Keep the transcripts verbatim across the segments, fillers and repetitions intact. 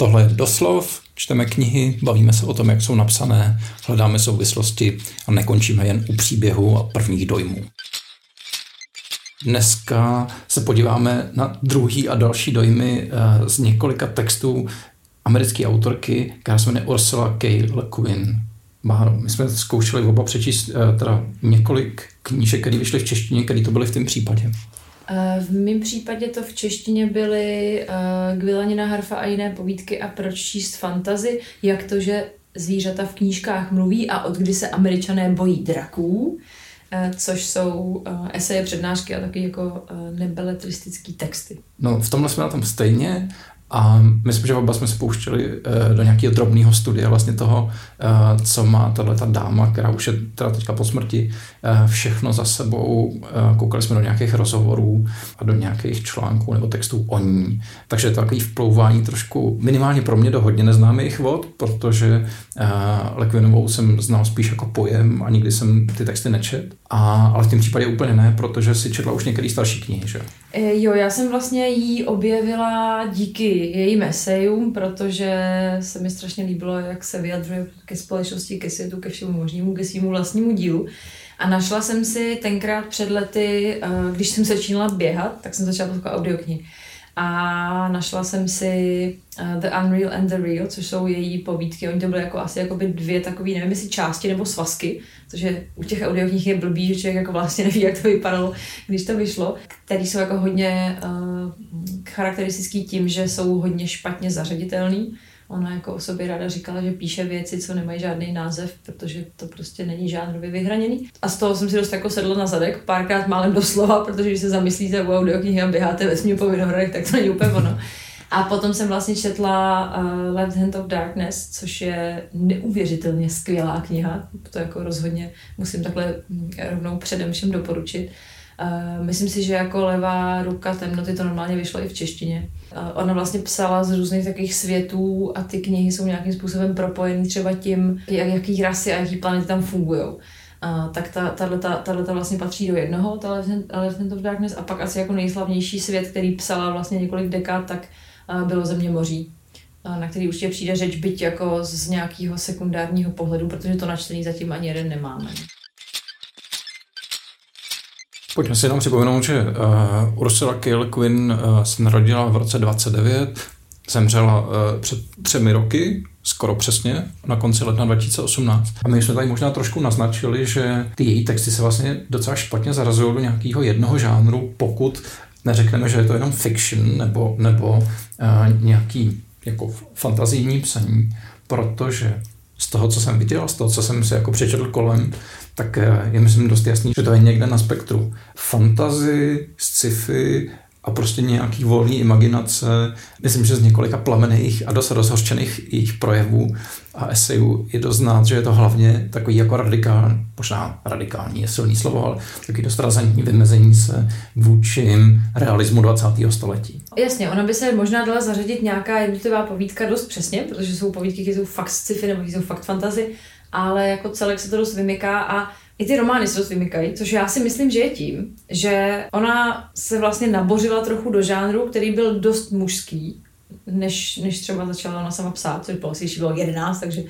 Tohle je doslov, čteme knihy, bavíme se o tom, jak jsou napsané, hledáme souvislosti a nekončíme jen u příběhu a prvních dojmů. Dneska se podíváme na druhý a další dojmy z několika textů americké autorky, která se jmenuje Ursula K. Le Guin. Báro, my jsme zkoušeli oba přečíst teda několik knížek, které vyšly v češtině, které to byly v tom případě. V mém případě to v češtině byly Gvilanina, Harfa a jiné povídky a Proč číst fantazi, jak to, že zvířata v knížkách mluví a odkdy se Američané bojí draků, což jsou eseje, přednášky a taky jako nebeletristický texty. No, v tomhle jsme na tom stejně. A myslím, že oba jsme se pouštěli do nějakého drobného studia vlastně toho, co má tato dáma, která už je teda teďka po smrti, všechno za sebou. Koukali jsme do nějakých rozhovorů a do nějakých článků nebo textů o ní. Takže je to takový vplouvání trošku, minimálně pro mě, do hodně neznámých vod, protože Le Guinovou jsem znal spíš jako pojem a nikdy jsem ty texty nečet. A, ale v tom případě úplně ne, protože si četla už některé starší knihy, že? Jo, já jsem vlastně jí objevila díky jejím esejům, protože se mi strašně líbilo, jak se vyjadřuje ke společnosti, ke světu, ke všemu možnému, ke svému vlastnímu dílu. A našla jsem si tenkrát před lety, když jsem začínala běhat, tak jsem začala poslouchat audioknihy. A našla jsem si The Unreal and the Real, což jsou její povídky. Oni to byly jako asi jakoby dvě takové, nevím jestli části nebo svazky, protože u těch audioknih je blbý, že člověk jako vlastně neví, jak to vypadalo, když to vyšlo, které jsou jako hodně uh, charakteristický tím, že jsou hodně špatně zařaditelný. Ona jako o sobě ráda říkala, že píše věci, co nemají žádný název, protože to prostě není žánrově vyhraněný. A z toho jsem si dost jako sedla na zadek, párkrát málem doslova, protože když se zamyslíte o audioknihy a běháte ve směru po Vinohradech, tak to není úplně ono. A potom jsem vlastně četla uh, Left Hand of Darkness, což je neuvěřitelně skvělá kniha. To jako rozhodně musím takhle rovnou předem všem doporučit. Uh, myslím si, že jako Levá ruka temnoty to normálně vyšlo i v češtině. Uh, ona vlastně psala z různých takových světů a ty knihy jsou nějakým způsobem propojený třeba tím, jak, jaký rasy a jaký planety tam fungujou. Uh, tak tato vlastně patří do jednoho, ta Left Hand of Darkness, a pak asi jako nejslavnější svět, který psala vlastně několik dekád, tak uh, bylo Zeměmoří, uh, na který určitě přijde řeč, byť jako z nějakého sekundárního pohledu, protože to načtený zatím ani jeden nemáme. Pojďme si jenom připomenout, že uh, Ursula K. Le Guin uh, se narodila v roce dvacet devět, zemřela uh, před třemi roky, skoro přesně, na konci ledna dva tisíce osmnáct. A my jsme tady možná trošku naznačili, že ty její texty se vlastně docela špatně zarazují do nějakého jednoho žánru, pokud neřekneme, že je to jenom fiction nebo, nebo uh, nějaký jako fantazijní psaní, protože z toho, co jsem viděl, z toho, co jsem si jako přečetl kolem, tak je myslím dost jasný, že to je někde na spektru fantasy, sci-fi a prostě nějaký volný imaginace. Myslím, že z několika plamených a dost rozhořčených jejich projevů a esejů je dost znát, že je to hlavně takový jako radikální, možná radikální je silný slovo, ale takový dost razantní vymezení se vůči realismu dvacátého století. Jasně, ona by se možná dala zařadit nějaká jednotlivá povídka dost přesně, protože jsou povídky, které jsou fakt sci-fi nebo jsou fakt fantasy, ale jako celek se to dost vymyká a i ty romány se dost vymykají, což já si myslím, že je tím, že ona se vlastně nabořila trochu do žánru, který byl dost mužský, než, než třeba začala ona sama psát, což bylo asi, když bylo jedenáct, takže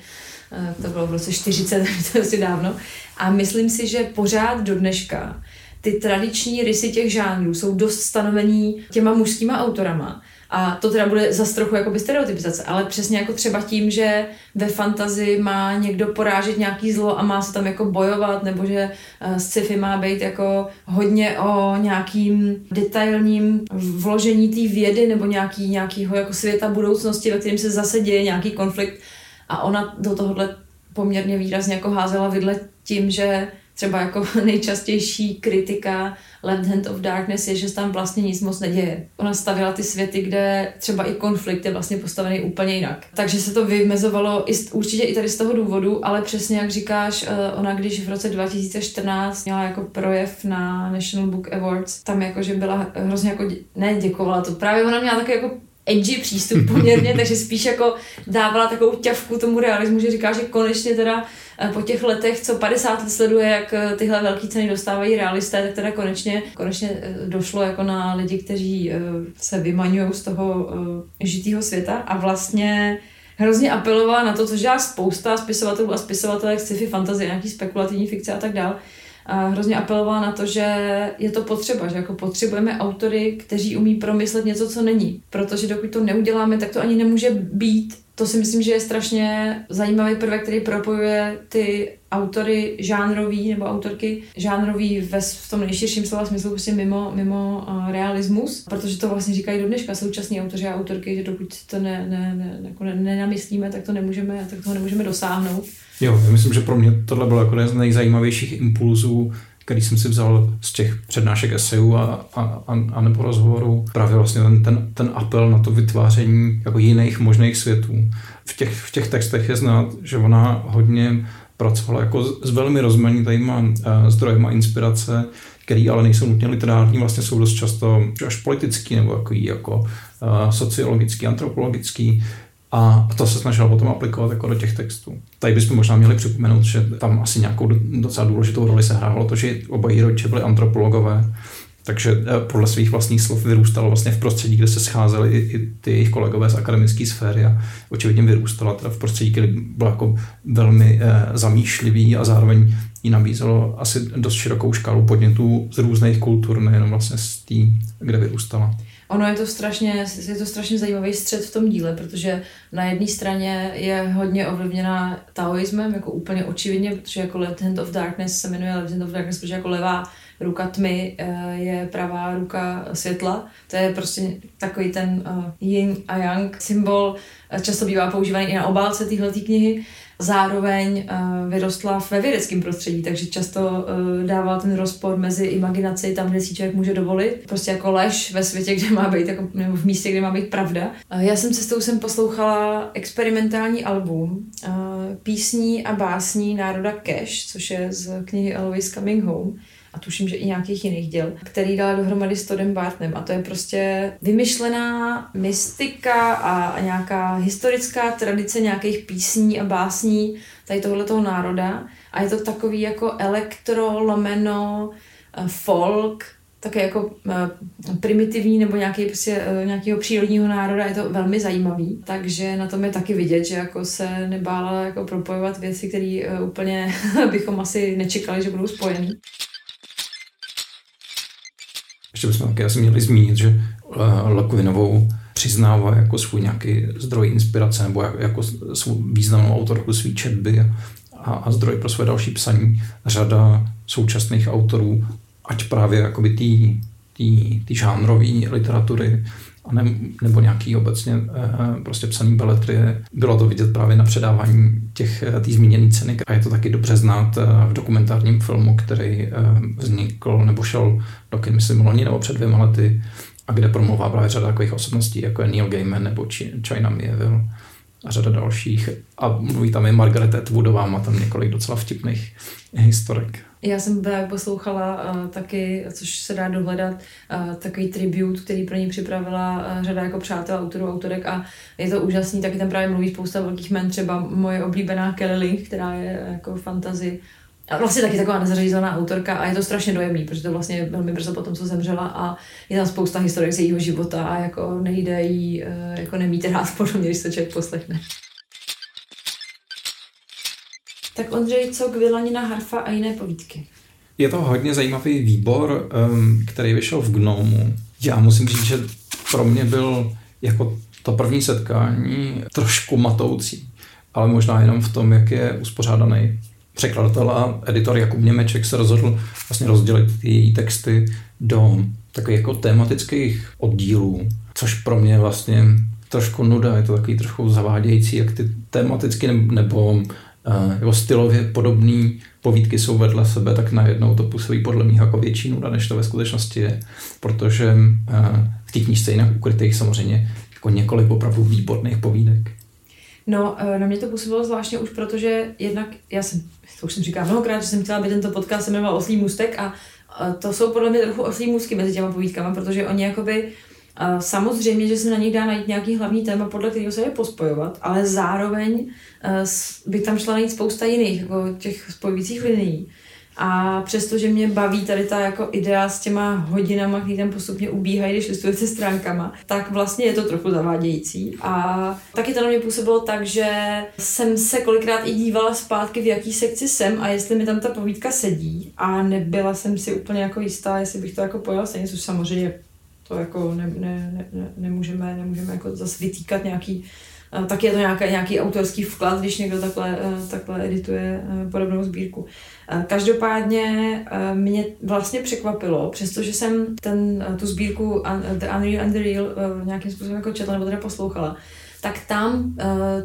to bylo v roce čtyřicet, takže to je asi dávno. A myslím si, že pořád do dneška ty tradiční rysy těch žánrů jsou dost stanovený těma mužskýma autorama. A to teda bude zas trochu jakoby stereotypizace, ale přesně jako třeba tím, že ve fantasy má někdo porážet nějaký zlo a má se tam jako bojovat, nebo že sci-fi má být jako hodně o nějakým detailním vložení té vědy nebo nějaký, nějakýho jako světa budoucnosti, ve kterém se zase děje nějaký konflikt. A ona do tohohle poměrně výrazně jako házela vidle tím, že třeba jako nejčastější kritika Left Hand of Darkness je, že tam vlastně nic moc neděje. Ona stavěla ty světy, kde třeba i konflikt je vlastně postavený úplně jinak. Takže se to vymezovalo i, určitě i tady z toho důvodu, ale přesně jak říkáš, ona když v roce dva tisíce čtrnáct měla jako projev na National Book Awards, tam jakože byla hrozně jako, dě- ne děkovala to, právě ona měla takový jako edgy přístup poměrně, takže spíš jako dávala takovou ťavku tomu realismu, že říká, že konečně teda po těch letech, co padesát let sleduje, jak tyhle velké ceny dostávají realisté, tak teda konečně, konečně došlo jako na lidi, kteří se vymaňují z toho žitýho světa a vlastně hrozně apelovala na to, což dělá spousta spisovatelů a spisovatelek, sci-fi, fantasy, nějaký spekulativní fikce a tak dál. A hrozně apelovala na to, že je to potřeba, že jako potřebujeme autory, kteří umí promyslet něco, co není. Protože dokud to neuděláme, tak to ani nemůže být. To si myslím, že je strašně zajímavý prvek, který propojuje ty autory žánrový nebo autorky žánrový ve, v tom nejširším slova smyslu, prostě mimo, mimo uh, realismus, protože to vlastně říkají do dneška současní autoři a autorky, že dokud to ne, ne, ne, jako ne, nenamyslíme, tak to nemůžeme, tak toho nemůžeme dosáhnout. Jo, já myslím, že pro mě tohle bylo jako jeden z nejzajímavějších impulzů, který jsem si vzal z těch přednášek, esejů a, a, a, a nebo rozhovorů. Právě vlastně ten, ten, ten apel na to vytváření jako jiných možných světů. V těch, v těch textech je znát, že ona hodně pracovala jako s velmi rozmanitýma zdrojema inspirace, který ale nejsou nutně literární, vlastně jsou dost často až politický nebo jako, jako sociologický, antropologický. A to se snažila potom aplikovat jako do těch textů. Tady bychom možná měli připomenout, že tam asi nějakou docela důležitou roli se hrávalo to, že oba rodiče byli antropologové, takže podle svých vlastních slov vyrůstala vlastně v prostředí, kde se scházeli i, i ty jejich kolegové z akademické sféry a očividně vyrůstala teda v prostředí, kde byla jako velmi eh, zamýšlivý a zároveň jí nabízelo asi dost širokou škálu podnětů z různých kultur, nejenom vlastně z té, kde vyrůstala. Ono je to strašně, je to strašně zajímavý střed v tom díle, protože na jedné straně je hodně ovlivněna taoismem, jako úplně očividně, protože jako Left Hand of Darkness se jmenuje Left Hand of Darkness, protože jako levá ruka tmy je pravá ruka světla. To je prostě takový ten yin a yang symbol, často bývá používaný i na obálce téhleté knihy. Zároveň vyrostla ve vědeckém prostředí, takže často dával ten rozpor mezi imaginací tam, kde si člověk může dovolit. Prostě jako lež ve světě, kde má být, jako, nebo v místě, kde má být pravda. Já jsem cestou jsem poslouchala experimentální album písní a básní národa Cash, což je z knihy Always Coming Home. A tuším, že i nějakých jiných děl, který dala dohromady s Todem Bartnem. A to je prostě vymyšlená mystika a nějaká historická tradice nějakých písní a básní tady tohohletoho národa. A je to takový jako elektro, lomeno, folk, také jako primitivní nebo nějaký, prostě, nějakého přírodního národa, je to velmi zajímavý. Takže na tom je taky vidět, že jako se nebála jako propojovat věci, které úplně bychom asi nečekali, že budou spojeny. Ještě bychom také asi měli zmínit, že Lakovinovou přiznává jako svůj nějaký zdroj inspirace nebo jako svou významnou autorku svý četby a, a zdroj pro své další psaní řada současných autorů, ať právě jakoby tý, tý, tý žánrový literatury a ne, nebo nějaký obecně prostě psaný beletrie. Bylo to vidět právě na předávání těch tý zmíněný ceny a je to taky dobře znát v dokumentárním filmu, který vznikl nebo šel do kin, myslím, loni nebo před dvěma lety a kde promluvá právě řada takových osobností, jako je Neil Gaiman nebo China Miéville a řada dalších. A mluví tam i Margaret Atwoodová, má tam několik docela vtipných historek. Já jsem právě poslouchala uh, taky, což se dá dohledat, uh, takový tribut, který pro ní připravila uh, řada jako přátel, autorů, autorek a je to úžasný, taky tam právě mluví spousta velkých jmen, třeba moje oblíbená Kelly Link, která je jako fantasy. A vlastně taky taková nezařazená autorka a je to strašně dojemný, protože to vlastně velmi brzo potom, co zemřela a je tam spousta historiek z jejího života a jako nejde jí, uh, jako nemít rád podobně, když se člověk poslechne. Tak Ondřej, co Gvilanina, Harfa a jiné povídky? Je to hodně zajímavý výbor, který vyšel v Gnomu. Já musím říct, že pro mě byl jako to první setkání trošku matoucí, ale možná jenom v tom, jak je uspořádaný. Překladatel a editor Jakub Němeček se rozhodl vlastně rozdělit její texty do takových jako tematických oddílů, což pro mě vlastně trošku nuda, je to takový trošku zavádějící, jak ty tematicky nebo nebo stylově podobné povídky jsou vedle sebe, tak najednou to působí podle mě jako větší nuda, než to ve skutečnosti je, protože v té knížce jinak ukrytých samozřejmě jako několik opravdu výborných povídek. No, na mě to působilo zvláštně už, protože jednak, já jsem, to už jsem říkala mnohokrát, že jsem chtěla, aby tento podcast se jmenoval Oslí můstek a to jsou podle mě trochu oslí můstky mezi těma povídkama, protože oni jakoby Samozřejmě, že se na nich dá najít nějaký hlavní téma, podle kterého se je pospojovat, ale zároveň by tam šla najít spousta jiných, jako těch spojujících linií. A přestože mě baví tady ta jako idea s těma hodinama, který tam postupně ubíhají, když listujete stránkama, tak vlastně je to trochu zavádějící. A taky to na mě působilo tak, že jsem se kolikrát i dívala zpátky, v jaký sekci jsem a jestli mi tam ta povídka sedí. A nebyla jsem si úplně jako jistá, jestli bych to jako pojala stejně, což samozřejmě to jako ne, ne, ne, nemůžeme, nemůžeme jako zase vytýkat nějaký. Tak je to nějaká, nějaký autorský vklad, když někdo takhle, takhle edituje podobnou sbírku. Každopádně mě vlastně překvapilo, přestože jsem ten, tu sbírku The Unreal and the Real nějakým způsobem jako četla nebo teda poslouchala, tak tam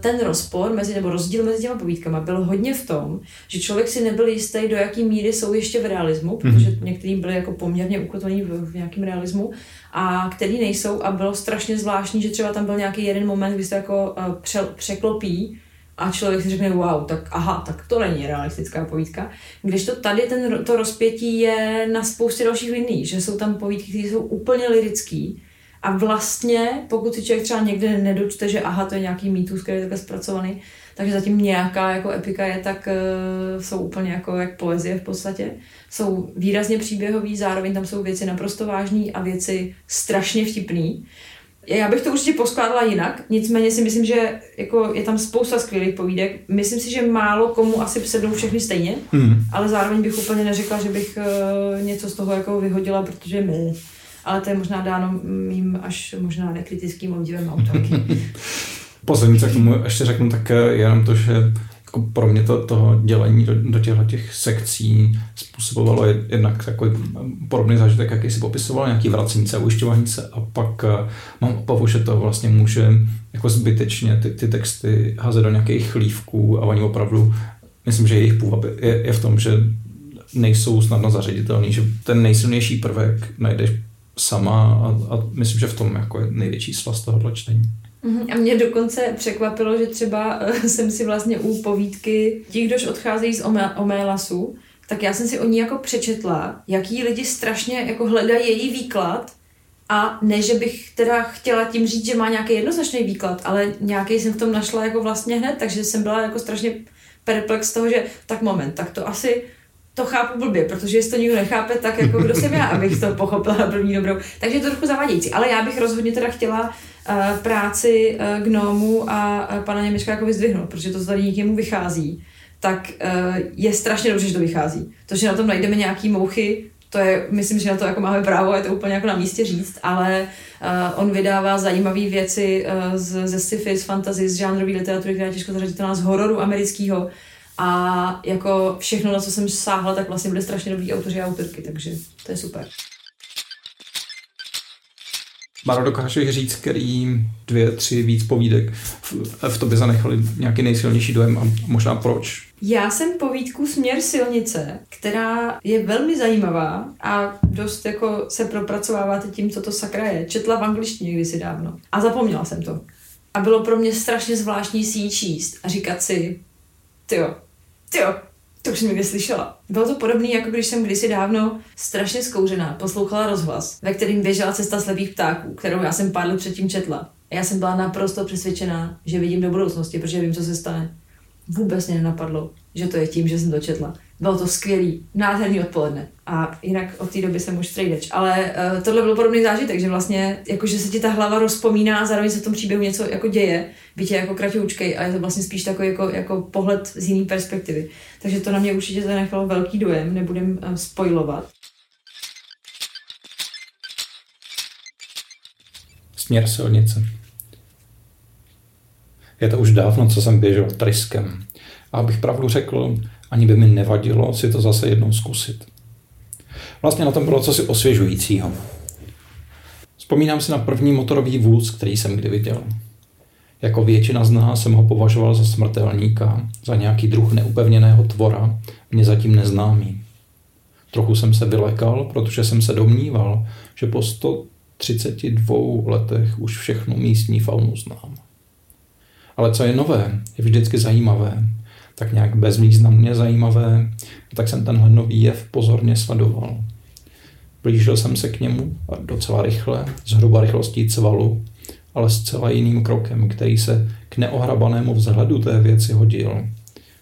ten rozpor mezi, nebo rozdíl mezi těma povídkama byl hodně v tom, že člověk si nebyl jistý, do jaký míry jsou ještě v realismu, protože některý byli jako poměrně ukotvený v, v nějakém realismu, a který nejsou, a bylo strašně zvláštní, že třeba tam byl nějaký jeden moment, kdy se jako pře- překlopí a člověk si řekne wow, tak aha, tak to není realistická povídka. Kdežto tady ten, to rozpětí je na spoustě dalších linií, že jsou tam povídky, které jsou úplně lirický. A vlastně, pokud si člověk třeba někde nedočte, že aha, to je nějaký mýtus, který je takhle zpracovaný, takže zatím nějaká jako epika je, tak uh, jsou úplně jako jak poezie v podstatě. Jsou výrazně příběhový, zároveň tam jsou věci naprosto vážný a věci strašně vtipný. Já bych to určitě poskládala jinak, nicméně si myslím, že jako je tam spousta skvělých povídek. Myslím si, že málo komu asi sednou všechny stejně, hmm. ale zároveň bych úplně neřekla, že bych uh, něco z toho jako vyhodila, protože my... Ale to je možná dáno mým až možná nekritickým obdivem autorky. Poslední, co k tomu ještě řeknu, tak jenom to, že jako pro mě to, toho dělení do, do těchto těch sekcí způsobovalo jednak takový podobný zážitek, jaký si popisoval, nějaký vracenice a ujišťovanice, a pak mám obavu, že to vlastně může jako zbytečně ty, ty texty házet do nějakých chlívků, a oni opravdu, myslím, že jejich půvab je, je v tom, že nejsou snadno zařaditelný, že ten nejsilnější prvek najdeš sama, a, a myslím, že v tom jako je největší slast tohoto čtení. A mě dokonce překvapilo, že třeba jsem si vlastně u povídky Ti, kdož odcházejí z Omélasu, tak já jsem si o ní jako přečetla, jaký lidi strašně jako hledají její výklad, a ne, že bych teda chtěla tím říct, že má nějaký jednoznačný výklad, ale nějaký jsem v tom našla jako vlastně hned, takže jsem byla jako strašně perplex z toho, že tak moment, tak to asi... To chápu blbě, protože jestli to nikdo nechápe, tak jako kdo jsem já, abych to pochopila na první dobrou. Takže je to trochu zavádějící, ale já bych rozhodně teda chtěla uh, práci uh, Gnomu a uh, pana Němečka jako vyzdvihnout, protože to, co tady někému vychází, tak uh, je strašně dobře, že to vychází. To, že na tom najdeme nějaký mouchy, to je, myslím, že na to jako máme právo, je to úplně jako na místě říct, ale uh, on vydává zajímavé věci uh, z, ze sci-fi, z fantasy, z žánrové literatury, která je těžko zařaditelná, z hororu amerického. A jako všechno, na co jsem sáhla, tak vlastně byli strašně dobrý autoři a autorky, takže to je super. Báro, dokážeš říct, který dvě, tři víc povídek v, v tobě zanechali nějaký nejsilnější dojem, a možná proč? Já jsem povídku Směr silnice, která je velmi zajímavá a dost jako se propracováváte tím, co to sakra je. Četla v angličtině kdysi dávno a zapomněla jsem to. A bylo pro mě strašně zvláštní si ji číst a říkat si, tyjo, Tyjo, to už jsem někde slyšela. Bylo to podobné, jako když jsem kdysi dávno strašně zkouřená poslouchala rozhlas, ve kterém běžela Cesta slepých ptáků, kterou já jsem pár let předtím četla. A já jsem byla naprosto přesvědčená, že vidím do budoucnosti, protože vím, co se stane. Vůbec mě nenapadlo, že to je tím, že jsem to četla. Bylo to skvělý, nádherný odpoledne. A jinak od té doby jsem už strejdeč. Ale uh, tohle byl podobný zážitek, že vlastně jakože se ti ta hlava rozpomíná a zároveň se v tom příběhu něco jako děje, byť je jako kratoučkej, a je to vlastně spíš takový jako, jako pohled z jiné perspektivy. Takže to na mě určitě zanechalo velký dojem, nebudem uh, spoilovat. Směr silnice. Je to už dávno, co jsem běžel tryskem. A abych pravdu řekl, ani by mi nevadilo si to zase jednou zkusit. Vlastně na tom bylo cosi osvěžujícího. Vzpomínám si na první motorový vůz, který jsem kdy viděl. Jako většina z nás jsem ho považoval za smrtelníka, za nějaký druh neupevněného tvora, mě zatím neznámý. Trochu jsem se vylekal, protože jsem se domníval, že po sto třicet dva letech už všechnu místní faunu znám. Ale co je nové, je vždycky zajímavé, tak nějak bezvýznamně zajímavé, tak jsem tenhle nový jev pozorně sledoval. Blížil jsem se k němu a docela rychle, zhruba rychlostí cvalu, ale zcela jiným krokem, který se k neohrabanému vzhledu té věci hodil.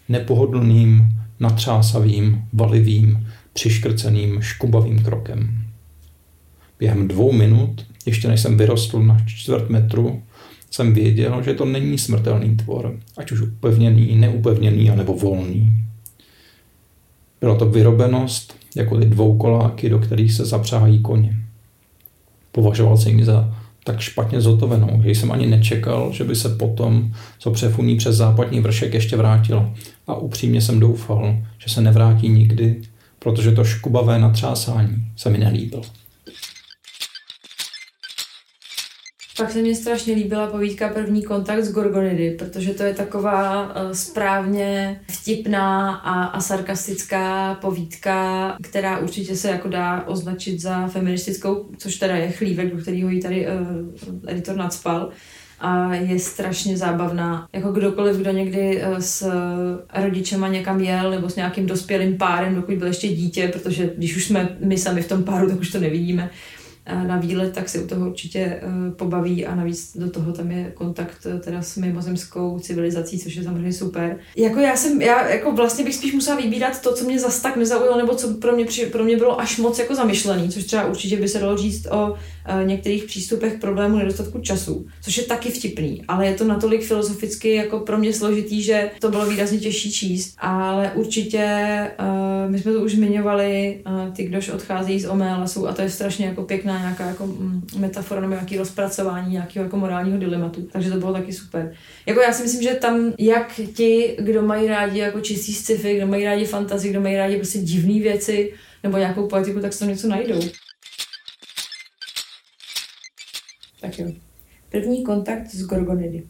Nepohodlným, natřásavým, valivým, přiškrceným, škubavým krokem. Během dvou minut, ještě než jsem vyrostl na čtvrt metru, jsem věděl, že to není smrtelný tvor, ať už upevněný, neupevněný, anebo volný. Byla to vyrobenost, jako ty dvoukoláky, do kterých se zapřáhají koně. Považoval jsem ji za tak špatně zhotovenou, že jsem ani nečekal, že by se potom, co přefuní přes západní vršek, ještě vrátila. A upřímně jsem doufal, že se nevrátí nikdy, protože to škubavé natřásání se mi nelíbilo. Pak se mně strašně líbila povídka První kontakt s Gorgonidy, protože to je taková správně vtipná a, a sarkastická povídka, která určitě se jako dá označit za feministickou, což teda je chlívek, do kterého ji tady uh, editor nadspal. A je strašně zábavná. Jako kdokoliv, kdo někdy s rodičema někam jel nebo s nějakým dospělým párem, dokud byl ještě dítě, protože když už jsme my sami v tom páru, tak už to nevidíme, na výlet, tak se u toho určitě pobaví a navíc do toho tam je kontakt teda s mimozemskou civilizací, což je samozřejmě super. Jako já jsem, já jako vlastně bych spíš musela vybírat to, co mě zas tak nezaujalo, nebo co pro mě, pro mě bylo až moc jako zamyšlený, což třeba určitě by se dalo říct o některých přístupech problému nedostatku času, což je taky vtipný, ale je to natolik filozoficky jako pro mě složitý, že to bylo výrazně těžší číst, ale určitě uh, my jsme to už zmiňovali, uh, ty, kdož odchází z Omélasu, a to je strašně jako pěkná nějaká jako metafora nebo nějaký rozpracování nějakého jako morálního dilematu, takže to bylo taky super. Jako já si myslím, že tam jak ti, kdo mají rádi jako čistý sci-fi, kdo mají rádi fantasy, kdo mají rádi prostě divné věci nebo nějakou poetiku, tak se tam něco najdou. Tak jo. První kontakt s Gorgonidy.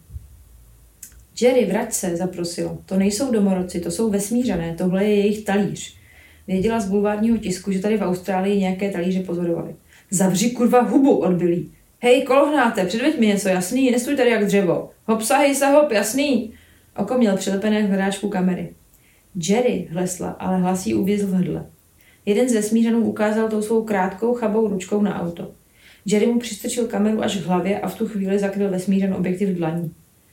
Jerry, vrať se, zaprosila. To nejsou domorodci, to jsou vesmířané, tohle je jejich talíř. Věděla z bulvárního tisku, že tady v Austrálii nějaké talíře pozorovali. Zavři kurva hubu, odbylí. Hej, kolohnáte, předveď mi něco, jasný, nestůj tady jak dřevo. Hopsa, hejsa, hop, jasný. Oko měl přilepené k hledáčku kamery. Jerry, hlesla, ale hlas jí uvězl v hrdle. Jeden z vesmířanů ukázal tou svou krátkou chabou ručkou na auto. Jerry mu přistrčil kameru až v hlavě a v tu chvíli zakryl vesmířan objektiv dlaní.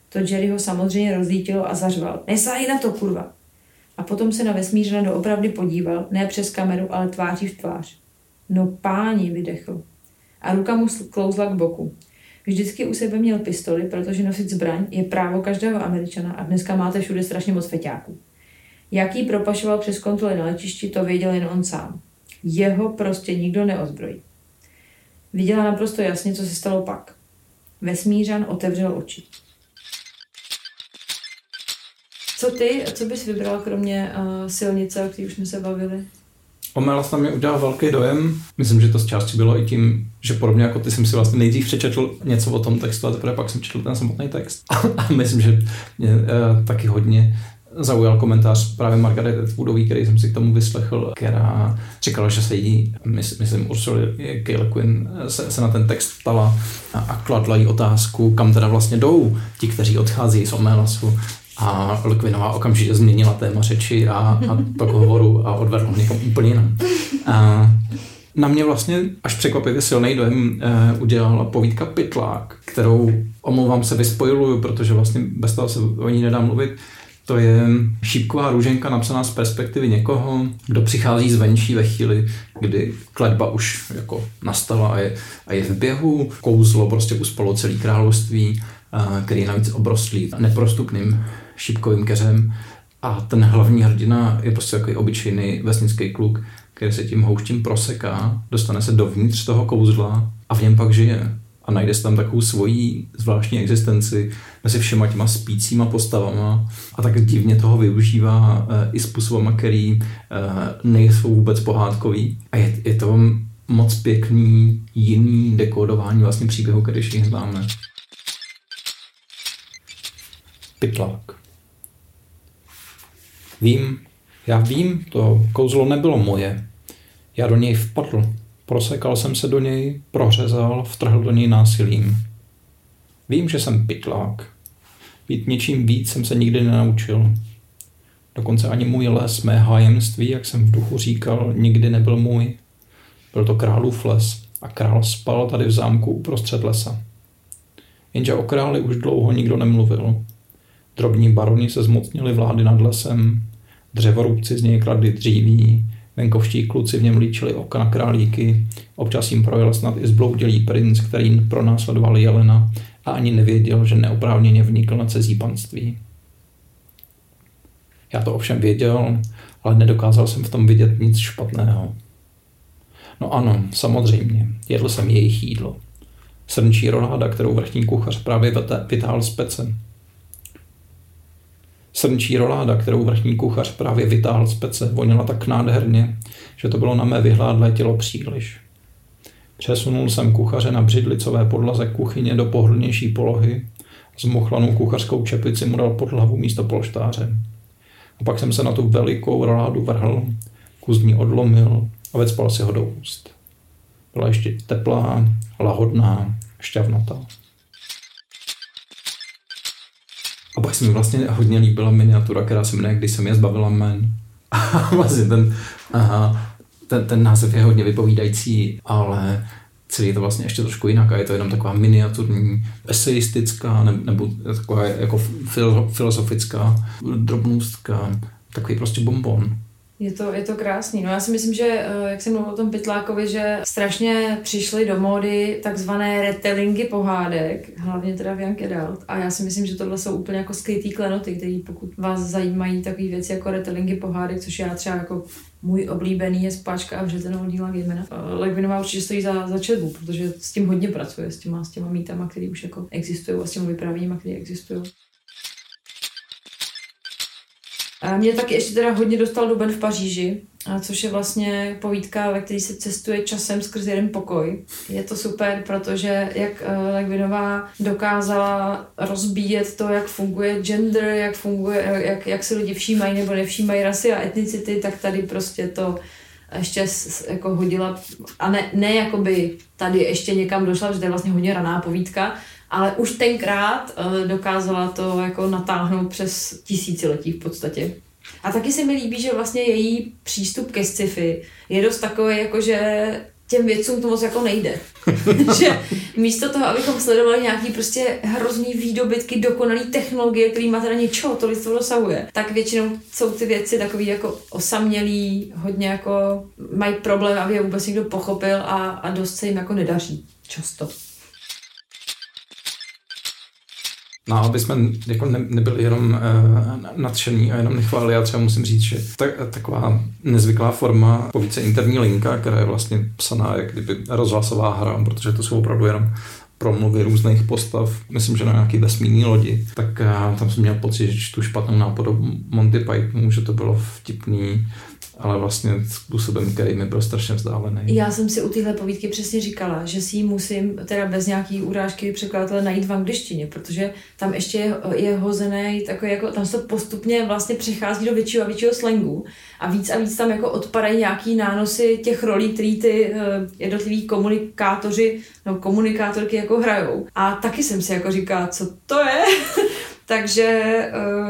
To Jerry ho samozřejmě rozlítilo a zařval. Nesáhej na to, kurva! A potom se na vesmířana doopravdy podíval, ne přes kameru, ale tváří v tvář. No páni, vydechl. A ruka mu sklouzla k boku. Vždycky u sebe měl pistoli, protože nosit zbraň je právo každého Američana a dneska máte všude strašně moc feťáků. Jak jí propašoval přes kontroly na letišti, to věděl jen on sám. Jeho prostě nikdo neozbrojí. Viděla naprosto jasně, co se stalo pak. Vesmířan otevřel oči. Co ty, co bys vybral kromě uh, silnice, o které už jsme se bavili? Omelas na mě udělal velký dojem. Myslím, že to z části bylo i tím, že podobně jako ty jsem si vlastně nejdřív přečetl něco o tom textu a teprve pak jsem četl ten samotný text. A myslím, že mě uh, taky hodně zaujal komentář právě Margaret Atwoodové, který jsem si k tomu vyslechl, která říkala, že se jí, myslím, Ursula K. Le Guin se, se na ten text ptala a, a kladla jí otázku, kam teda vlastně jdou ti, kteří odchází z Omélasu. A Le Guinová okamžitě změnila téma řeči a, a to hovoru a odvedla někam úplně jinam. A na mě vlastně až překvapivě silný dojem e, udělala povídka Pytlák, kterou, omlouvám se, vyspojiluju, protože vlastně bez toho se o ní nedá mluvit. To je šípková růženka napsaná z perspektivy někoho, kdo přichází zvenčí ve chvíli, kdy kletba už jako nastala a je, a je v běhu. Kouzlo prostě uspalo celý království, který je navíc obrostlý neprostupným šípkovým keřem. A ten hlavní hrdina je prostě takový obyčejný vesnický kluk, který se tím houštím proseká, dostane se dovnitř toho kouzla a v něm pak žije. A najde se tam takovou svoji zvláštní existenci mezi všema těma spícíma postavama a tak divně toho využívá e, i způsobama, který e, nejsou vůbec pohádkový. A je, je to moc pěkný, jiný dekodování vlastně příběhu, když jich známe. Pytlák. Vím, já vím, to kouzlo nebylo moje. Já do něj vpadl. Prosekal jsem se do něj, prohřezal, vtrhl do něj násilím. Vím, že jsem pytlák. Být něčím víc jsem se nikdy nenaučil. Dokonce ani můj les, mé hájemství, jak jsem v duchu říkal, nikdy nebyl můj. Byl to králův les a král spal tady v zámku uprostřed lesa. Jenže o králi už dlouho nikdo nemluvil. Drobní baroni se zmocnili vlády nad lesem, dřevorubci z něj kradli dříví, venkovští kluci v něm líčili oka na králíky, občas jim projel snad i zbloudělý princ, který pronásledoval jelena a ani nevěděl, že neoprávněně vnikl na cizí panství. Já to ovšem věděl, ale nedokázal jsem v tom vidět nic špatného. No ano, samozřejmě, jedl jsem jejich jídlo. Srnčí roláda, kterou vrchní kuchař právě vytáhl z pece. Srnčí roláda, kterou vrchní kuchař právě vytáhl z pece, voněla tak nádherně, že to bylo na mé vyhládlé tělo příliš. Přesunul jsem kuchaře na břidlicové podlaze kuchyně do pohodlnější polohy, zmuchlanou kuchařskou čepici mu dal pod hlavu místo polštáře. A pak jsem se na tu velikou roládu vrhl, kus ní odlomil a vecpal si ho do úst. Byla ještě teplá, lahodná, šťavnatá. A pak se mi vlastně hodně líbila miniatura, která se jmenuje Když se mě zbavila jmen. A vlastně ten, aha, ten, ten název je hodně vypovídající, ale celý je to vlastně ještě trošku jinak a je to jenom taková miniaturní, eseistická ne, nebo taková jako filo, filozofická drobnůstka, takový prostě bonbon. Je to, je to krásný. No já si myslím, že, jak jsem mluvil o tom Pytlákovi, že strašně přišly do módy takzvané retellingy pohádek, hlavně teda v young adult. A já si myslím, že tohle jsou úplně jako skrytý klenoty, které pokud vás zajímají takové věci jako retellingy pohádek, což já třeba jako můj oblíbený je Spáčka a vřetenou Neila Gaimana. Le Guinová určitě stojí za, za četbu, protože s tím hodně pracuje, s těma, s těma mýtama, které už jako existují a s těma vyprávěníma, které existují. A mě taky ještě teda hodně dostal Duben v Paříži, což je vlastně povídka, ve které se cestuje časem skrz jeden pokoj. Je to super, protože jak Le Guinová dokázala rozbíjet to, jak funguje gender, jak funguje, jak, jak se lidi všímají nebo nevšímají rasy a etnicity, tak tady prostě to ještě jako hodila, a ne, ne jakoby tady ještě někam došla, protože to je vlastně hodně raná povídka, ale už tenkrát dokázala to jako natáhnout přes tisíciletí v podstatě. A taky se mi líbí, že vlastně její přístup ke sci-fi je dost takový, jako že těm vědcům to moc jako nejde. Že místo toho, abychom sledovali nějaký prostě hrozný výdobytky, dokonalý technologie, který má teda něčeho, to lidstvo dosahuje, tak většinou jsou ty věci takový jako osamělý, hodně jako mají problém, aby je vůbec někdo pochopil a, a dost se jim jako nedaří často. No, aby jsme jako ne, nebyli jenom uh, nadšení a jenom nechválili, já třeba musím říct, že ta, taková nezvyklá forma povídce Interní linka, která je vlastně psaná jak kdyby rozhlasová hra, protože to jsou opravdu jenom promluvy různých postav, myslím, že na nějaký vesmírní lodi, tak uh, tam jsem měl pocit, že tu špatnou nápodobu Monty Pythonu, že to bylo vtipný, ale vlastně způsobem, který mi byl strašně vzdálený. Já jsem si u téhle povídky přesně říkala, že si ji musím teda bez nějaký urážky překladatele najít v angličtině, protože tam ještě je, je hozený takový jako, tam se to postupně vlastně přechází do většího a většího slangu a víc a víc tam jako odpadají nějaký nánosy těch rolí, který ty jednotliví komunikátoři nebo komunikátorky jako hrajou. A taky jsem si jako říkala, co to je? Takže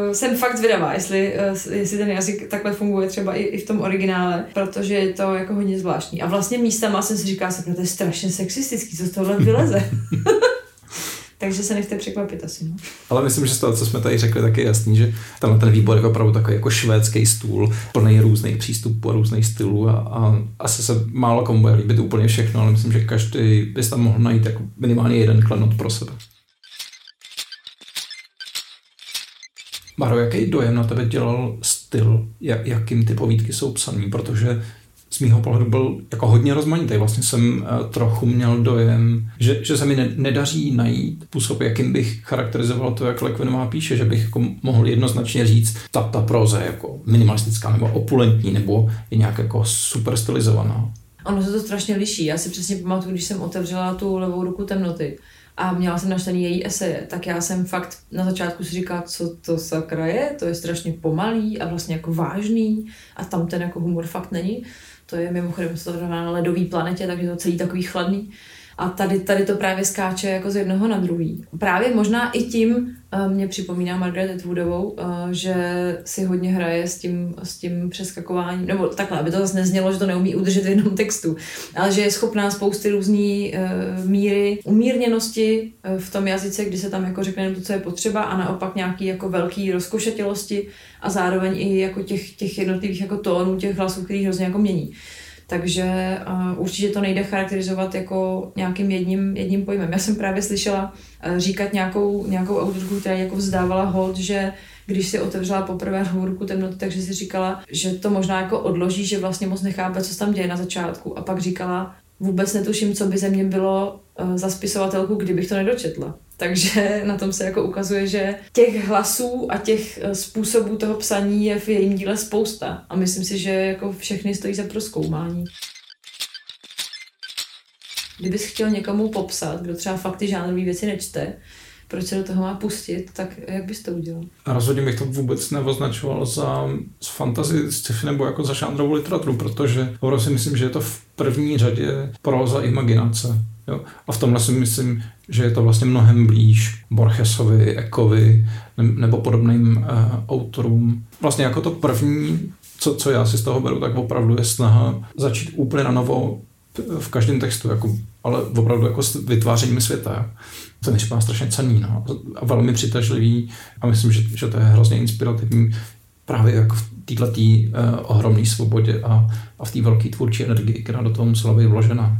uh, jsem fakt zvědavá, jestli, uh, jestli ten jazyk takhle funguje třeba i, i v tom originále, protože je to jako hodně zvláštní. A vlastně místama jsem si říkala, že to je strašně sexistický, co z tohohle vyleze. Takže se nechte překvapit asi. No. Ale myslím, že z toho, co jsme tady řekli, tak je jasný, že tenhle ten výbor je opravdu takový jako švédský stůl, plný různých přístupů a různých stylů a, a asi se málo komu bude líbit úplně všechno, ale myslím, že každý bys tam mohl najít jako minimálně jeden klenot pro sebe. Báro, jaký dojem na tebe dělal styl, jakým ty povídky jsou psaný, protože z mýho pohledu byl jako hodně rozmanitý. Vlastně jsem trochu měl dojem, že, že se mi ne, nedaří najít způsob, jakým bych charakterizoval to, jak Le Guinová píše, že bych jako mohl jednoznačně říct, ta, ta proza je jako minimalistická nebo opulentní nebo je nějak jako super stylizovaná. Ono se to strašně liší. Já si přesně pamatuju, když jsem otevřela tu Levou ruku temnoty a měla jsem načtený její eseje, tak já jsem fakt na začátku si říkala, co to sakra je, to je strašně pomalý a vlastně jako vážný a tam ten jako humor fakt není. To je mimochodem, co to na ledové planetě, takže to celý takový chladný. A tady, tady to právě skáče jako z jednoho na druhý. Právě možná i tím mě připomíná Margaret Atwoodovou, že si hodně hraje s tím, s tím přeskakováním, nebo takhle, aby to zase neznělo, že to neumí udržet v jednom textu, ale že je schopná spousty různý míry umírněnosti v tom jazyce, kdy se tam jako řekne to, co je potřeba, a naopak nějaký jako velký rozkošatělosti a zároveň i jako těch, těch jednotlivých jako tónů, těch hlasů, který hrozně jako mění. Takže uh, určitě to nejde charakterizovat jako nějakým jedním, jedním pojmem. Já jsem právě slyšela uh, říkat nějakou, nějakou autorku, která jako vzdávala hold, že když si otevřela poprvé Hůrku temnoty, takže si říkala, že to možná jako odloží, že vlastně moc nechápe, co se tam děje na začátku. A pak říkala, vůbec netuším, co by ze mě bylo uh, za spisovatelku, kdybych to nedočetla. Takže na tom se jako ukazuje, že těch hlasů a těch způsobů toho psaní je v jejím díle spousta. A myslím si, že jako všechny stojí za prozkoumání. Kdybys chtěl někomu popsat, kdo třeba fakt ty žánrové věci nečte, proč se do toho má pustit, tak jak bys to udělal? A rozhodně bych to vůbec neoznačoval za fantasy, sci-fi nebo jako za žánrovou literaturu, protože si myslím, že je to v první řadě próza imaginace. Jo? A v tomhle si myslím, že je to vlastně mnohem blíž Borchesovi, Ekovi nebo podobným uh, autorům. Vlastně jako to první, co, co já si z toho beru, tak opravdu je snaha začít úplně na novo v každém textu, jako, ale opravdu jako s vytvářením světa. To je strašně cenný, no, a velmi přitažlivý, a myslím, že, že to je hrozně inspirativní právě jako v této uh, ohromné svobodě a, a v té velké tvůrčí energii, která do toho musela být vložena.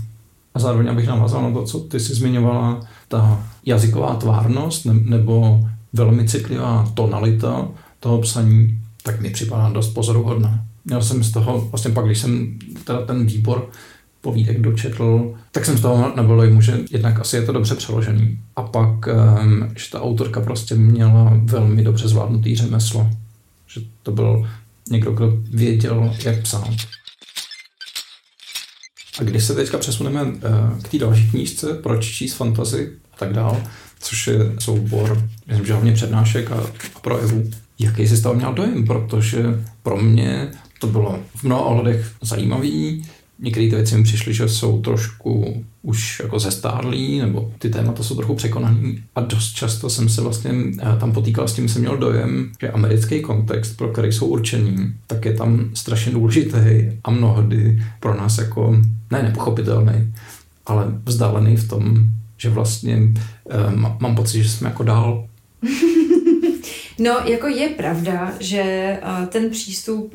A zároveň, abych navázal na to, co ty jsi zmiňovala, ta jazyková tvárnost nebo velmi citlivá tonalita toho psaní, tak mi připadá dost pozoruhodná. Já jsem z toho, vlastně pak, když jsem teda ten výbor povídek dočetl, tak jsem z toho nabyl dojmu, že jednak asi je to dobře přeložený. A pak, že ta autorka prostě měla velmi dobře zvládnutý řemeslo. Že to byl někdo, kdo věděl, jak psát. A když se teďka přesuneme k té další knížce, proč číst fantasy a tak dál, což je soubor, myslím, že hlavně přednášek a, a projevů. Jaký jsi z toho měl dojem? Protože pro mě to bylo v mnoha ohledech zajímavý. Některé ty věci mi přišly, že jsou trošku už jako zestárlý, nebo ty témata jsou trochu překonaný. A dost často jsem se vlastně tam potýkal s tím, jsem měl dojem, že americký kontext, pro který jsou určený, tak je tam strašně důležitý a mnohdy pro nás jako ne nepochopitelný, ale vzdálený v tom, že vlastně um, mám pocit, že jsme jako dál. No, jako je pravda, že ten přístup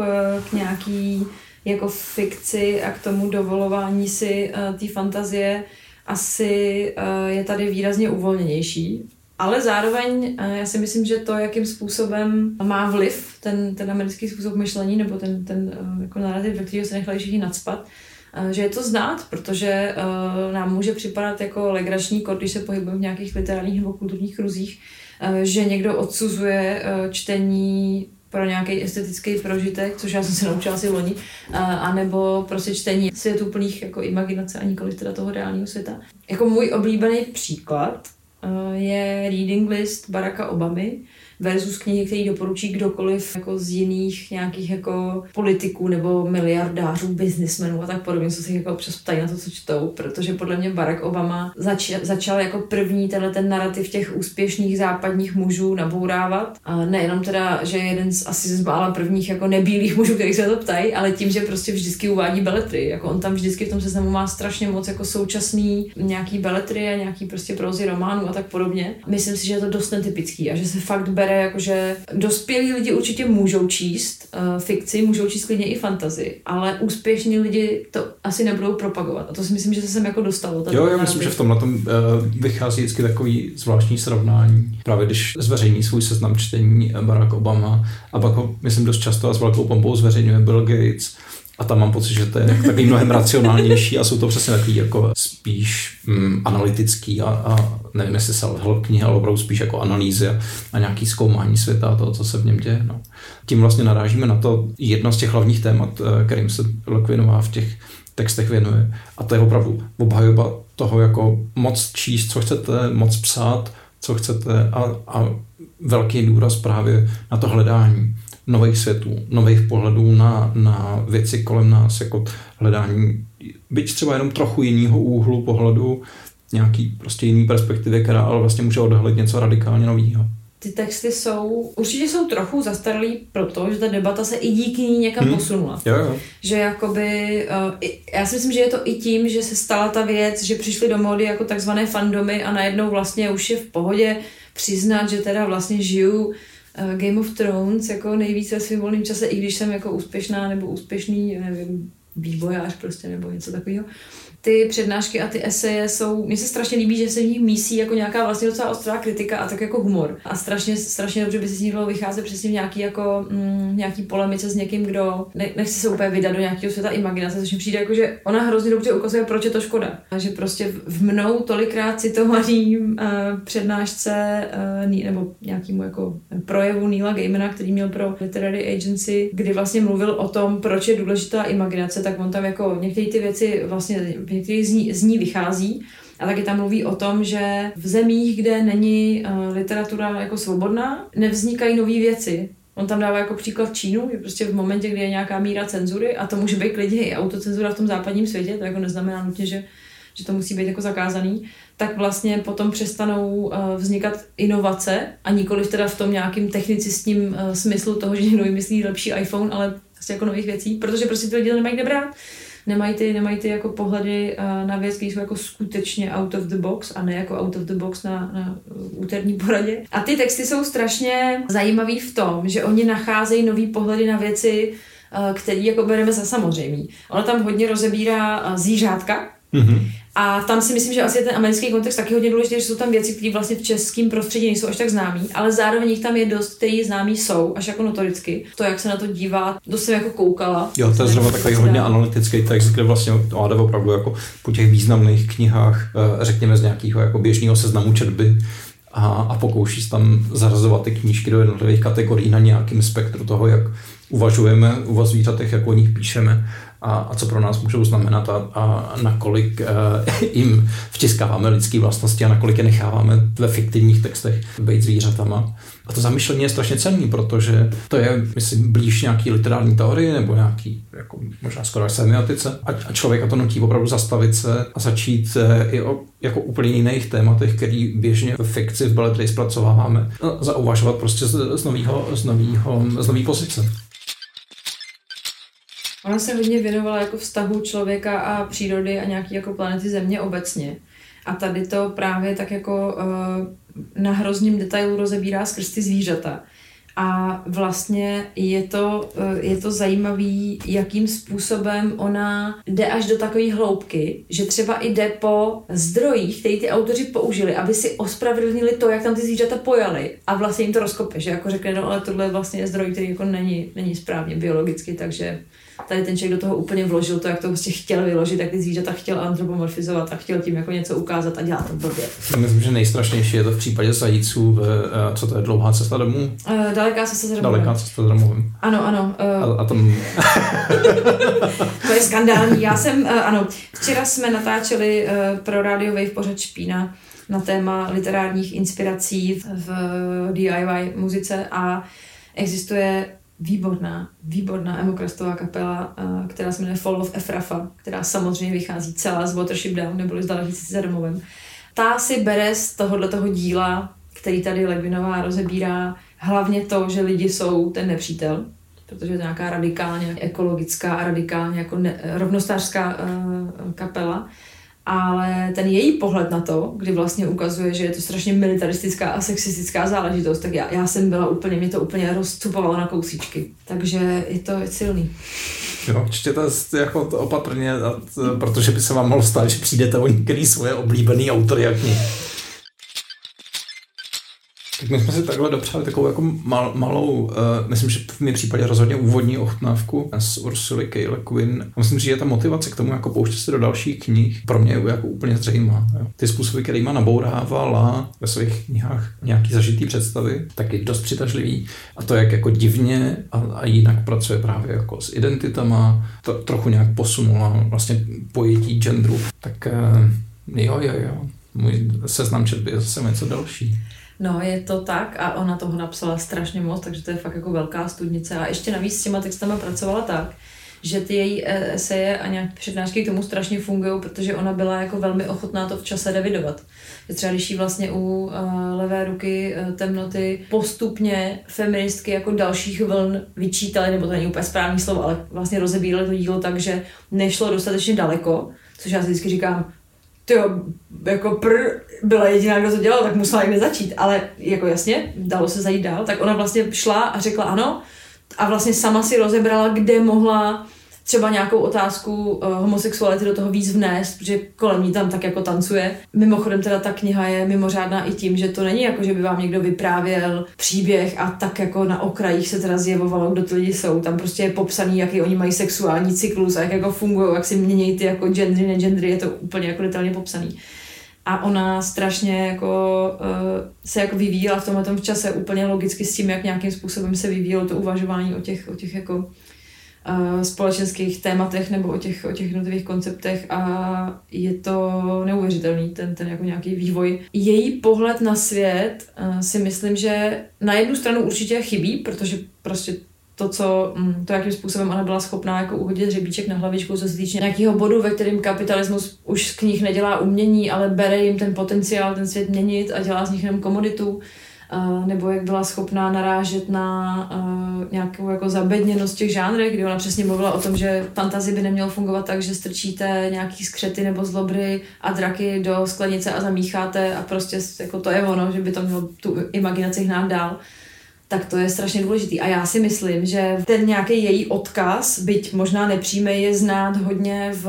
k nějaký jako fikci a k tomu dovolování si uh, té fantazie asi uh, je tady výrazně uvolněnější. Ale zároveň uh, já si myslím, že to, jakým způsobem má vliv ten, ten americký způsob myšlení nebo ten, ten uh, jako narrativ, ve kterého se nechali všichni nadspat, uh, že je to znát, protože uh, nám může připadat jako legrační kort, když se pohybujeme v nějakých literárních nebo kulturních kruzích, uh, že někdo odsuzuje uh, čtení pro nějaký estetický prožitek, což já jsem se naučila asi loni, anebo prostě čtení světů plných jako imaginace a nikoliv teda toho reálního světa. Jako můj oblíbený příklad je reading list Baracka Obamy versus knihy, který doporučí kdokoliv jako z jiných nějakých jako politiků nebo miliardářů, biznismenů a tak podobně, co se jako občas ptají na to, co čtou, protože podle mě Barack Obama zač- začal jako první tenhle ten narrativ těch úspěšných západních mužů nabourávat. A nejenom teda, že jeden z asi z mála prvních jako nebílých mužů, kterých se to ptají, ale tím, že prostě vždycky uvádí beletry. Jako on tam vždycky v tom seznamu má strašně moc jako současný nějaký beletry a nějaký prostě prózy románů a tak podobně. Myslím si, že je to dost netypický a že se fakt jakože dospělí lidi určitě můžou číst uh, fikci, můžou číst klidně i fantasy, ale úspěšní lidi to asi nebudou propagovat. A to si myslím, že se sem jako dostalo. Jo, já myslím, že v tomhle tom uh, vychází vždycky takový zvláštní srovnání. Právě když zveřejní svůj seznam čtení Barack Obama a pak ho, myslím, dost často a s velkou pompou zveřejňuje Bill Gates. A tam mám pocit, že to je takový mnohem racionálnější a jsou to přesně takový jako spíš mm, analytický a, a nevím, jestli se self-help knihy, ale opravdu spíš jako analýzy a, a nějaký zkoumání světa a toho, co se v něm děje. No. Tím vlastně narážíme na to jedno z těch hlavních témat, kterým se Le Guinová v těch textech věnuje. A to je opravdu obhajoba toho jako moc číst, co chcete, moc psát, co chcete a, a velký důraz právě na to hledání nových světů, nových pohledů na, na věci kolem nás, jako hledání byť třeba jenom trochu jiného úhlu pohledu, nějaký prostě jiný perspektivy, která ale vlastně může odhalit něco radikálně nového. Ty texty jsou, určitě jsou trochu zastaralý, protože ta debata se i díky ní někam hmm. posunula. Jo, jo. Že jakoby, já si myslím, že je to i tím, že se stala ta věc, že přišly do módy jako takzvané fandomy a najednou vlastně už je v pohodě přiznat, že teda vlastně žiju Game of Thrones jako nejvíc ve svým volným čase, i když jsem jako úspěšná nebo úspěšný, nevím, vývojář prostě nebo něco takového. Ty přednášky a ty eseje jsou, mně se strašně líbí, že se v nich mísí jako nějaká vlastně docela ostrá kritika a tak jako humor. A strašně, strašně dobře by se s ní dalo vycházet přesně v nějaký, jako, mm, nějaký polemice s někým, kdo ne, nechci se úplně vydat do nějakého světa imaginace, což mi přijde jako, že ona hrozně dobře ukazuje, proč je to škoda. A že prostě v mnou tolikrát citovaný uh, přednášce uh, nebo nějakému jako projevu Neila Gaimana, který měl pro Literary Agency, kdy vlastně mluvil o tom, proč je důležitá imaginace, tak on tam jako některé ty věci vlastně některý z ní, z ní vychází a taky tam mluví o tom, že v zemích, kde není uh, literatura jako svobodná, nevznikají nové věci. On tam dává jako příklad Čínu, že prostě v momentě, kdy je nějaká míra cenzury, a to může být klidně i autocenzura v tom západním světě, to jako neznamená nutně, že, že to musí být jako zakázaný, tak vlastně potom přestanou uh, vznikat inovace a nikoliv teda v tom nějakým technicistním uh, smyslu toho, že někdo vymyslí lepší iPhone, ale vlastně jako nových věcí, protože prostě ty lidi nemají kde brát. Nemají ty, nemají ty jako pohledy na věc, které jsou jako skutečně out of the box a ne jako out of the box na, na úterní poradě. A ty texty jsou strašně zajímavý v tom, že oni nacházejí nový pohledy na věci, které jako bereme za samozřejmý. Ona tam hodně rozebírá zvířátka, mm-hmm. A tam si myslím, že asi je ten americký kontext taky hodně důležitý, že jsou tam věci, které vlastně v českém prostředí nejsou až tak známý, ale zároveň jich tam je dost, který známý jsou, až jako notoricky. To, jak se na to dívá, dost jsem jako koukala. Jo, to je zrovna takový hodně analytický text, kde vlastně to jde opravdu jako po těch významných knihách, řekněme z nějakého jako běžného seznamu četby, a, a pokouší se tam zařazovat ty knížky do jednotlivých kategorií na nějakým spektru toho, jak uvažujeme o zvířatech, jak o nich píšeme. A, a co pro nás můžou znamenat a, a nakolik e, jim vtiskáváme lidské vlastnosti a nakolik je necháváme ve fiktivních textech být zvířatama. A to zamyšlení je strašně cenný, protože to je, myslím, blíž nějaký literární teorii nebo nějaký, jako možná skoro až semiotice. A, a člověka to nutí opravdu zastavit se a začít e, i o jako úplně jiných tématech, který běžně ve fikci v beletrii zpracováváme, zauvažovat prostě z, z novýho, z novýho, z nový pozice. Ona se hodně věnovala jako vztahu člověka a přírody a nějaký jako planety Země obecně. A tady to právě tak jako uh, na hrozném detailu rozebírá skrz ty zvířata. A vlastně je to, uh, je to zajímavý, jakým způsobem ona jde až do takové hloubky, že třeba jde po zdrojích, které ty autoři použili, aby si ospravedlnili to, jak tam ty zvířata pojali. A vlastně jim to rozkope, že jako řekne, no ale tohle vlastně je zdroj, který jako není, není správně biologicky, takže... Tady ten člověk do toho úplně vložil to, jak to prostě chtěl vyložit, jak ty zvířata chtěl antropomorfizovat a chtěl tím jako něco ukázat a dělat to blbě. Myslím, že nejstrašnější je to v případě zajíců, v, co to je, Dlouhá cesta domů? Uh, daleká cesta domů. Daleká cesta domů. Ano, ano. Uh... A, a tam... To je skandální. Já jsem, uh, ano, včera jsme natáčeli uh, pro Radio Wave pořad Špína na téma literárních inspirací v D I Y muzice a existuje výborná, výborná emokrastová kapela, která se jmenuje Fall of Efrafa, která samozřejmě vychází celá z Watership Down, neboli z Daleké cesty domů. Ta si bere z tohoto díla, který tady Le Guinová rozebírá, hlavně to, že lidi jsou ten nepřítel, protože je to nějaká radikálně ekologická a radikálně jako ne, rovnostářská uh, kapela. Ale ten její pohled na to, kdy vlastně ukazuje, že je to strašně militaristická a sexistická záležitost, tak já, já jsem byla úplně, mě to úplně rozcupovalo na kousíčky. Takže je to silný. Jo, určitě to je jako to opatrně, protože by se vám mohl stát, že přijdete o některý svoje oblíbený autory jak mě. Tak my jsme si takhle dopřáli takovou jako mal, malou, uh, myslím, že v mém případě rozhodně úvodní ochutnávku z Ursuly K. Le Guin. A myslím, že je ta motivace k tomu jako pouštět se do dalších knih pro mě je jako úplně zřejmá. Jo. Ty způsoby, kterýma nabourávala ve svých knihách nějaký zažitý představy, taky dost přitažlivý. A to, jak jako divně a, a jinak pracuje právě jako s identitama, to, trochu nějak posunula vlastně pojetí genderu. Tak uh, jo, jo, jo. Můj seznam četby je zase něco další. No, je to tak a ona toho napsala strašně moc, takže to je fakt jako velká studnice a ještě navíc s těma textama pracovala tak, že ty její eseje a nějaké přednášky k tomu strašně fungují, protože ona byla jako velmi ochotná to v čase revidovat. Že třeba když jí vlastně u Levé ruky temnoty postupně feministky jako dalších vln vyčítaly, nebo to není úplně správný slovo, ale vlastně rozebíraly to dílo tak, že nešlo dostatečně daleko, což já si vždycky říkám, tyjo, jako prr, byla jediná, kdo to dělal, tak musela jim začít, ale jako jasně, dalo se zajít dál, tak ona vlastně šla a řekla ano a vlastně sama si rozebrala, kde mohla třeba nějakou otázku uh, homosexuality do toho víc vnést, protože kolem ní tam tak jako tancuje. Mimochodem teda ta kniha je mimořádná i tím, že to není jako, že by vám někdo vyprávěl příběh a tak jako na okrajích se teda zjevovalo, kdo ty lidi jsou. Tam prostě je popsaný, jaký oni mají sexuální cyklus a jak jako fungují, jak si mění ty jako gendry, negendry, je to úplně jako detailně popsaný. A ona strašně jako uh, se jako vyvíjela v tomhletom čase úplně logicky s tím, jak nějakým způsobem se vyvíjelo to uvažování o těch, o těch jako společenských tématech nebo o těch, o těch jednotlivých konceptech a je to neuvěřitelný, ten, ten jako nějaký vývoj. Její pohled na svět si myslím, že na jednu stranu určitě chybí, protože prostě to, co, to jakým způsobem ona byla schopná jako uhodit hřebíček na hlavičku, co se týče nějakého bodu, ve kterém kapitalismus už z knih nedělá umění, ale bere jim ten potenciál, ten svět měnit a dělá z nich jenom komoditu. Uh, nebo jak byla schopná narážet na uh, nějakou jako zabedněnost těch žánrů, kdy ona přesně mluvila o tom, že fantasy by nemělo fungovat tak, že strčíte nějaký skřety nebo zlobry a draky do sklenice a zamícháte a prostě jako to je ono, že by to mělo tu imaginaci hnát dál. Tak to je strašně důležitý. A já si myslím, že ten nějaký její odkaz, byť možná nepřímý, je znát hodně v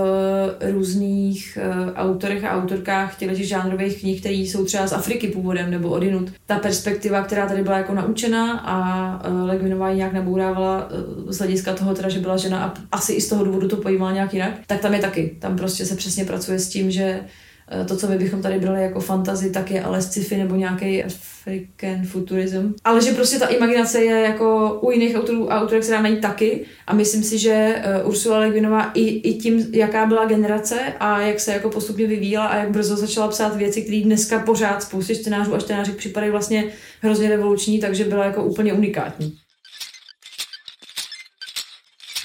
různých uh, autorech a autorkách těchto žánrových knih, které jsou třeba z Afriky původem nebo odinut. Ta perspektiva, která tady byla jako naučena a uh, Le Guinová ji nějak nabourávala uh, z hlediska toho, teda, že byla žena a asi i z toho důvodu to pojímala nějak jinak, tak tam je taky. Tam prostě se přesně pracuje s tím, že to, co my bychom tady brali jako fantasy, tak je ale sci-fi nebo nějaký African futurism. Ale že prostě ta imaginace je jako u jiných autorů a autorek se dá najít taky. A myslím si, že Ursula Le Guinová i, i tím, jaká byla generace a jak se jako postupně vyvíjela a jak brzo začala psát věci, které dneska pořád spoustě čtenářů a čtenářek připadají vlastně hrozně revoluční, takže byla jako úplně unikátní.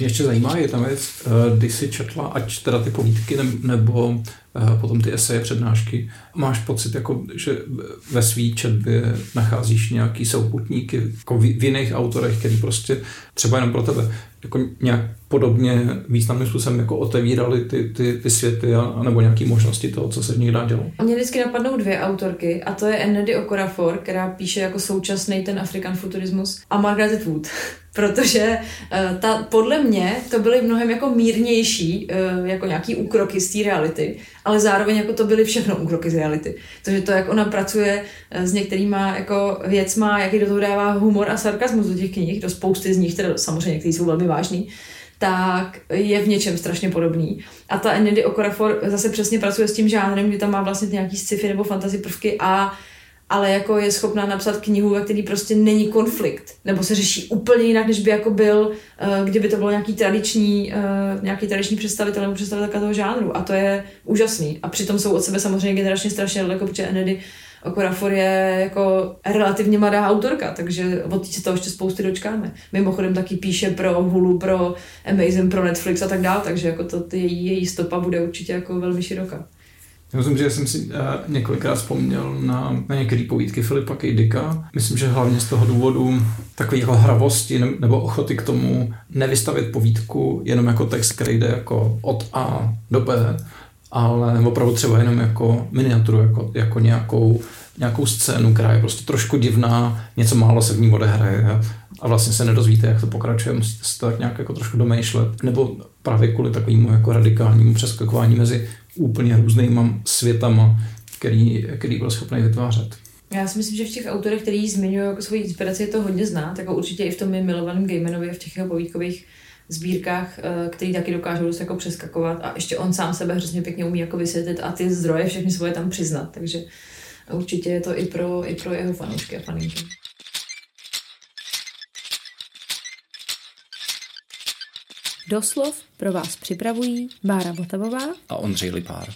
Mě ještě zajímá je ta věc, když jsi četla, ať teda ty povídky nebo potom ty eseje, přednášky, máš pocit, jako, že ve svý četbě nacházíš nějaký souputníky jako v jiných autorech, který prostě třeba jenom pro tebe jako nějak podobně významným způsobem jako otevírali ty, ty, ty světy a, nebo nějaké možnosti toho, co se v nich dá dělat. Mě vždycky napadnou dvě autorky a to je Nnedi Okorafor, která píše jako současný ten African futurismus a Margaret Atwood, protože ta, podle mě to byly mnohem jako mírnější jako nějaký úkroky z té reality, ale zároveň jako to byly všechno úkroky z reality. Takže to, jak ona pracuje s některýma jako věcma, jaký do toho dává humor a sarkazmus do těch knih, do spousty z nich, teda samozřejmě některý jsou velmi vážný, tak je v něčem strašně podobný. A ta Nnedi Okorafor zase přesně pracuje s tím žánrem, kdy tam má vlastně nějaký sci-fi nebo fantasy prvky a ale jako je schopná napsat knihu, ve který prostě není konflikt, nebo se řeší úplně jinak, než by jako byl, kdyby to bylo nějaký tradiční, nějaký tradiční představitel nebo představitelka toho žánru. A to je úžasný. A přitom jsou od sebe samozřejmě generačně strašně daleko, protože Nnedi Okorafor je jako relativně mladá autorka, takže od těch se toho ještě spousty dočkáme. Mimochodem taky píše pro Hulu, pro Amazon, pro Netflix a tak dále, takže jako to, její, její stopa bude určitě jako velmi široká. Já myslím, že jsem si několikrát vzpomněl na, na některé povídky Filipa K. Dicka. Myslím, že hlavně z toho důvodu takové jeho hravosti nebo ochoty k tomu nevystavit povídku jenom jako text, který jde jako od A do B, ale opravdu třeba jenom jako miniaturu, jako, jako nějakou, nějakou scénu, která je prostě trošku divná, něco málo se v ní odehraje a vlastně se nedozvíte, jak to pokračuje, musíte se to tak nějak jako trošku domýšlet. Nebo právě kvůli takovému jako radikálnímu přeskakování mezi úplně různýma světama, který, který byl schopný vytvářet. Já si myslím, že v těch autorech, který zmiňují jako svoji inspiraci, je to hodně znát, jako určitě i v tom mým milovaném Gaimanovi a v těch jeho povídkových sbírkách, který taky dokážou dost jako přeskakovat a ještě on sám sebe hrozně pěkně umí jako vysvětlit a ty zdroje všechny svoje tam přiznat, takže určitě je to i pro, i pro jeho fanoušky a faninky. Doslov pro vás připravují Bára Motavová a Ondřej Lipár.